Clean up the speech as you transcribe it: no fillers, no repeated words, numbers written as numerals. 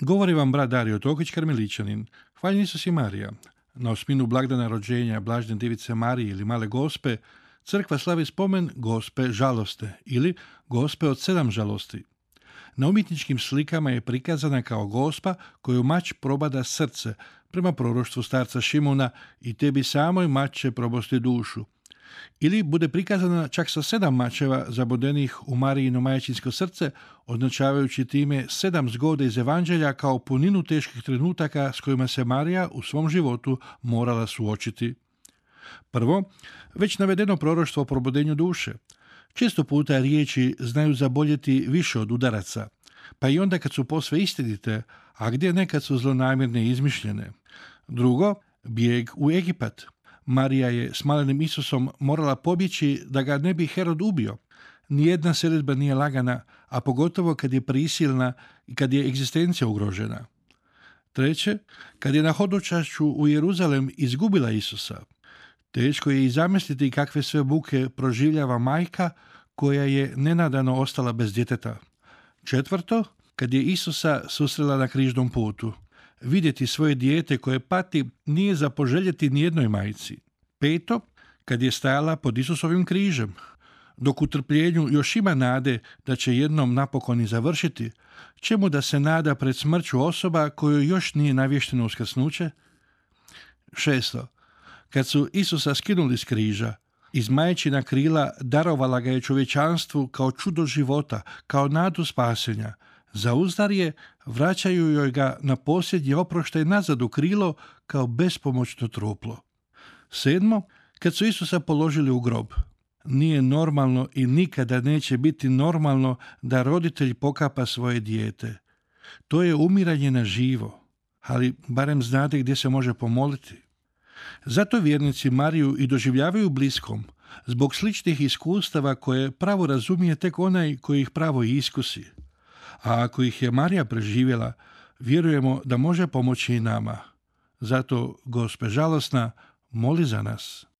Govori vam brat Dario Tokić, karmeličanin. Hvaljen Isus i Marija. Na osminu blagdana rođenja Blažene Divice Marije ili Male Gospe, crkva slavi spomen Gospe žaloste ili Gospe od 7 žalosti. Na umjetničkim slikama je prikazana kao Gospa koju mač probada srce prema proroštvu starca Šimuna i tebi samoj mač će probosti dušu. Ili bude prikazana čak sa 7 mačeva zabodenih u Marijino majčinsko srce, označavajući time 7 zgoda iz Evanđelja kao puninu teških trenutaka s kojima se Marija u svom životu morala suočiti. Prvo, već navedeno proroštvo o probudenju duše. Često puta riječi znaju zaboljeti više od udaraca, pa i onda kad su posve istinite, a gdje nekad su zlonamjerne i izmišljene. Drugo, bijeg u Egipat. Marija je s malenim Isusom morala pobjeći da ga ne bi Herod ubio. Nijedna selidba nije lagana, a pogotovo kad je prisilna i kad je egzistencija ugrožena. Treće, kad je na hodočašću u Jeruzalem izgubila Isusa. Teško je i zamisliti kakve sve buke proživljava majka koja je nenadano ostala bez djeteta. Četvrto, kad je Isusa susrela na križnom putu. Vidjeti svoje dijete koje pati nije za poželjeti nijednoj majci. Peto, kad je stajala pod Isusovim križem. Dok u trpljenju još ima nade da će jednom napokon i završiti, čemu da se nada pred smrću osoba kojoj još nije navješteno uskrsnuće? Šesto, kad su Isusa skinuli s križa, iz majčina krila darovala ga je čovječanstvu kao čudo života, kao nadu spasenja. Zauzdar je, vraćaju joj ga na posljednji oproštaj nazad u krilo kao bespomoćno truplo. Sedmo, kad su Isusa položili u grob. Nije normalno i nikada neće biti normalno da roditelj pokapa svoje dijete. To je umiranje na živo, ali barem znate gdje se može pomoliti. Zato vjernici Mariju i doživljavaju bliskom, zbog sličnih iskustava koje pravo razumije tek onaj koji ih pravo i iskusi. A ako ih je Marija preživjela, vjerujemo da može pomoći i nama. Zato, Gospe žalosna, moli za nas.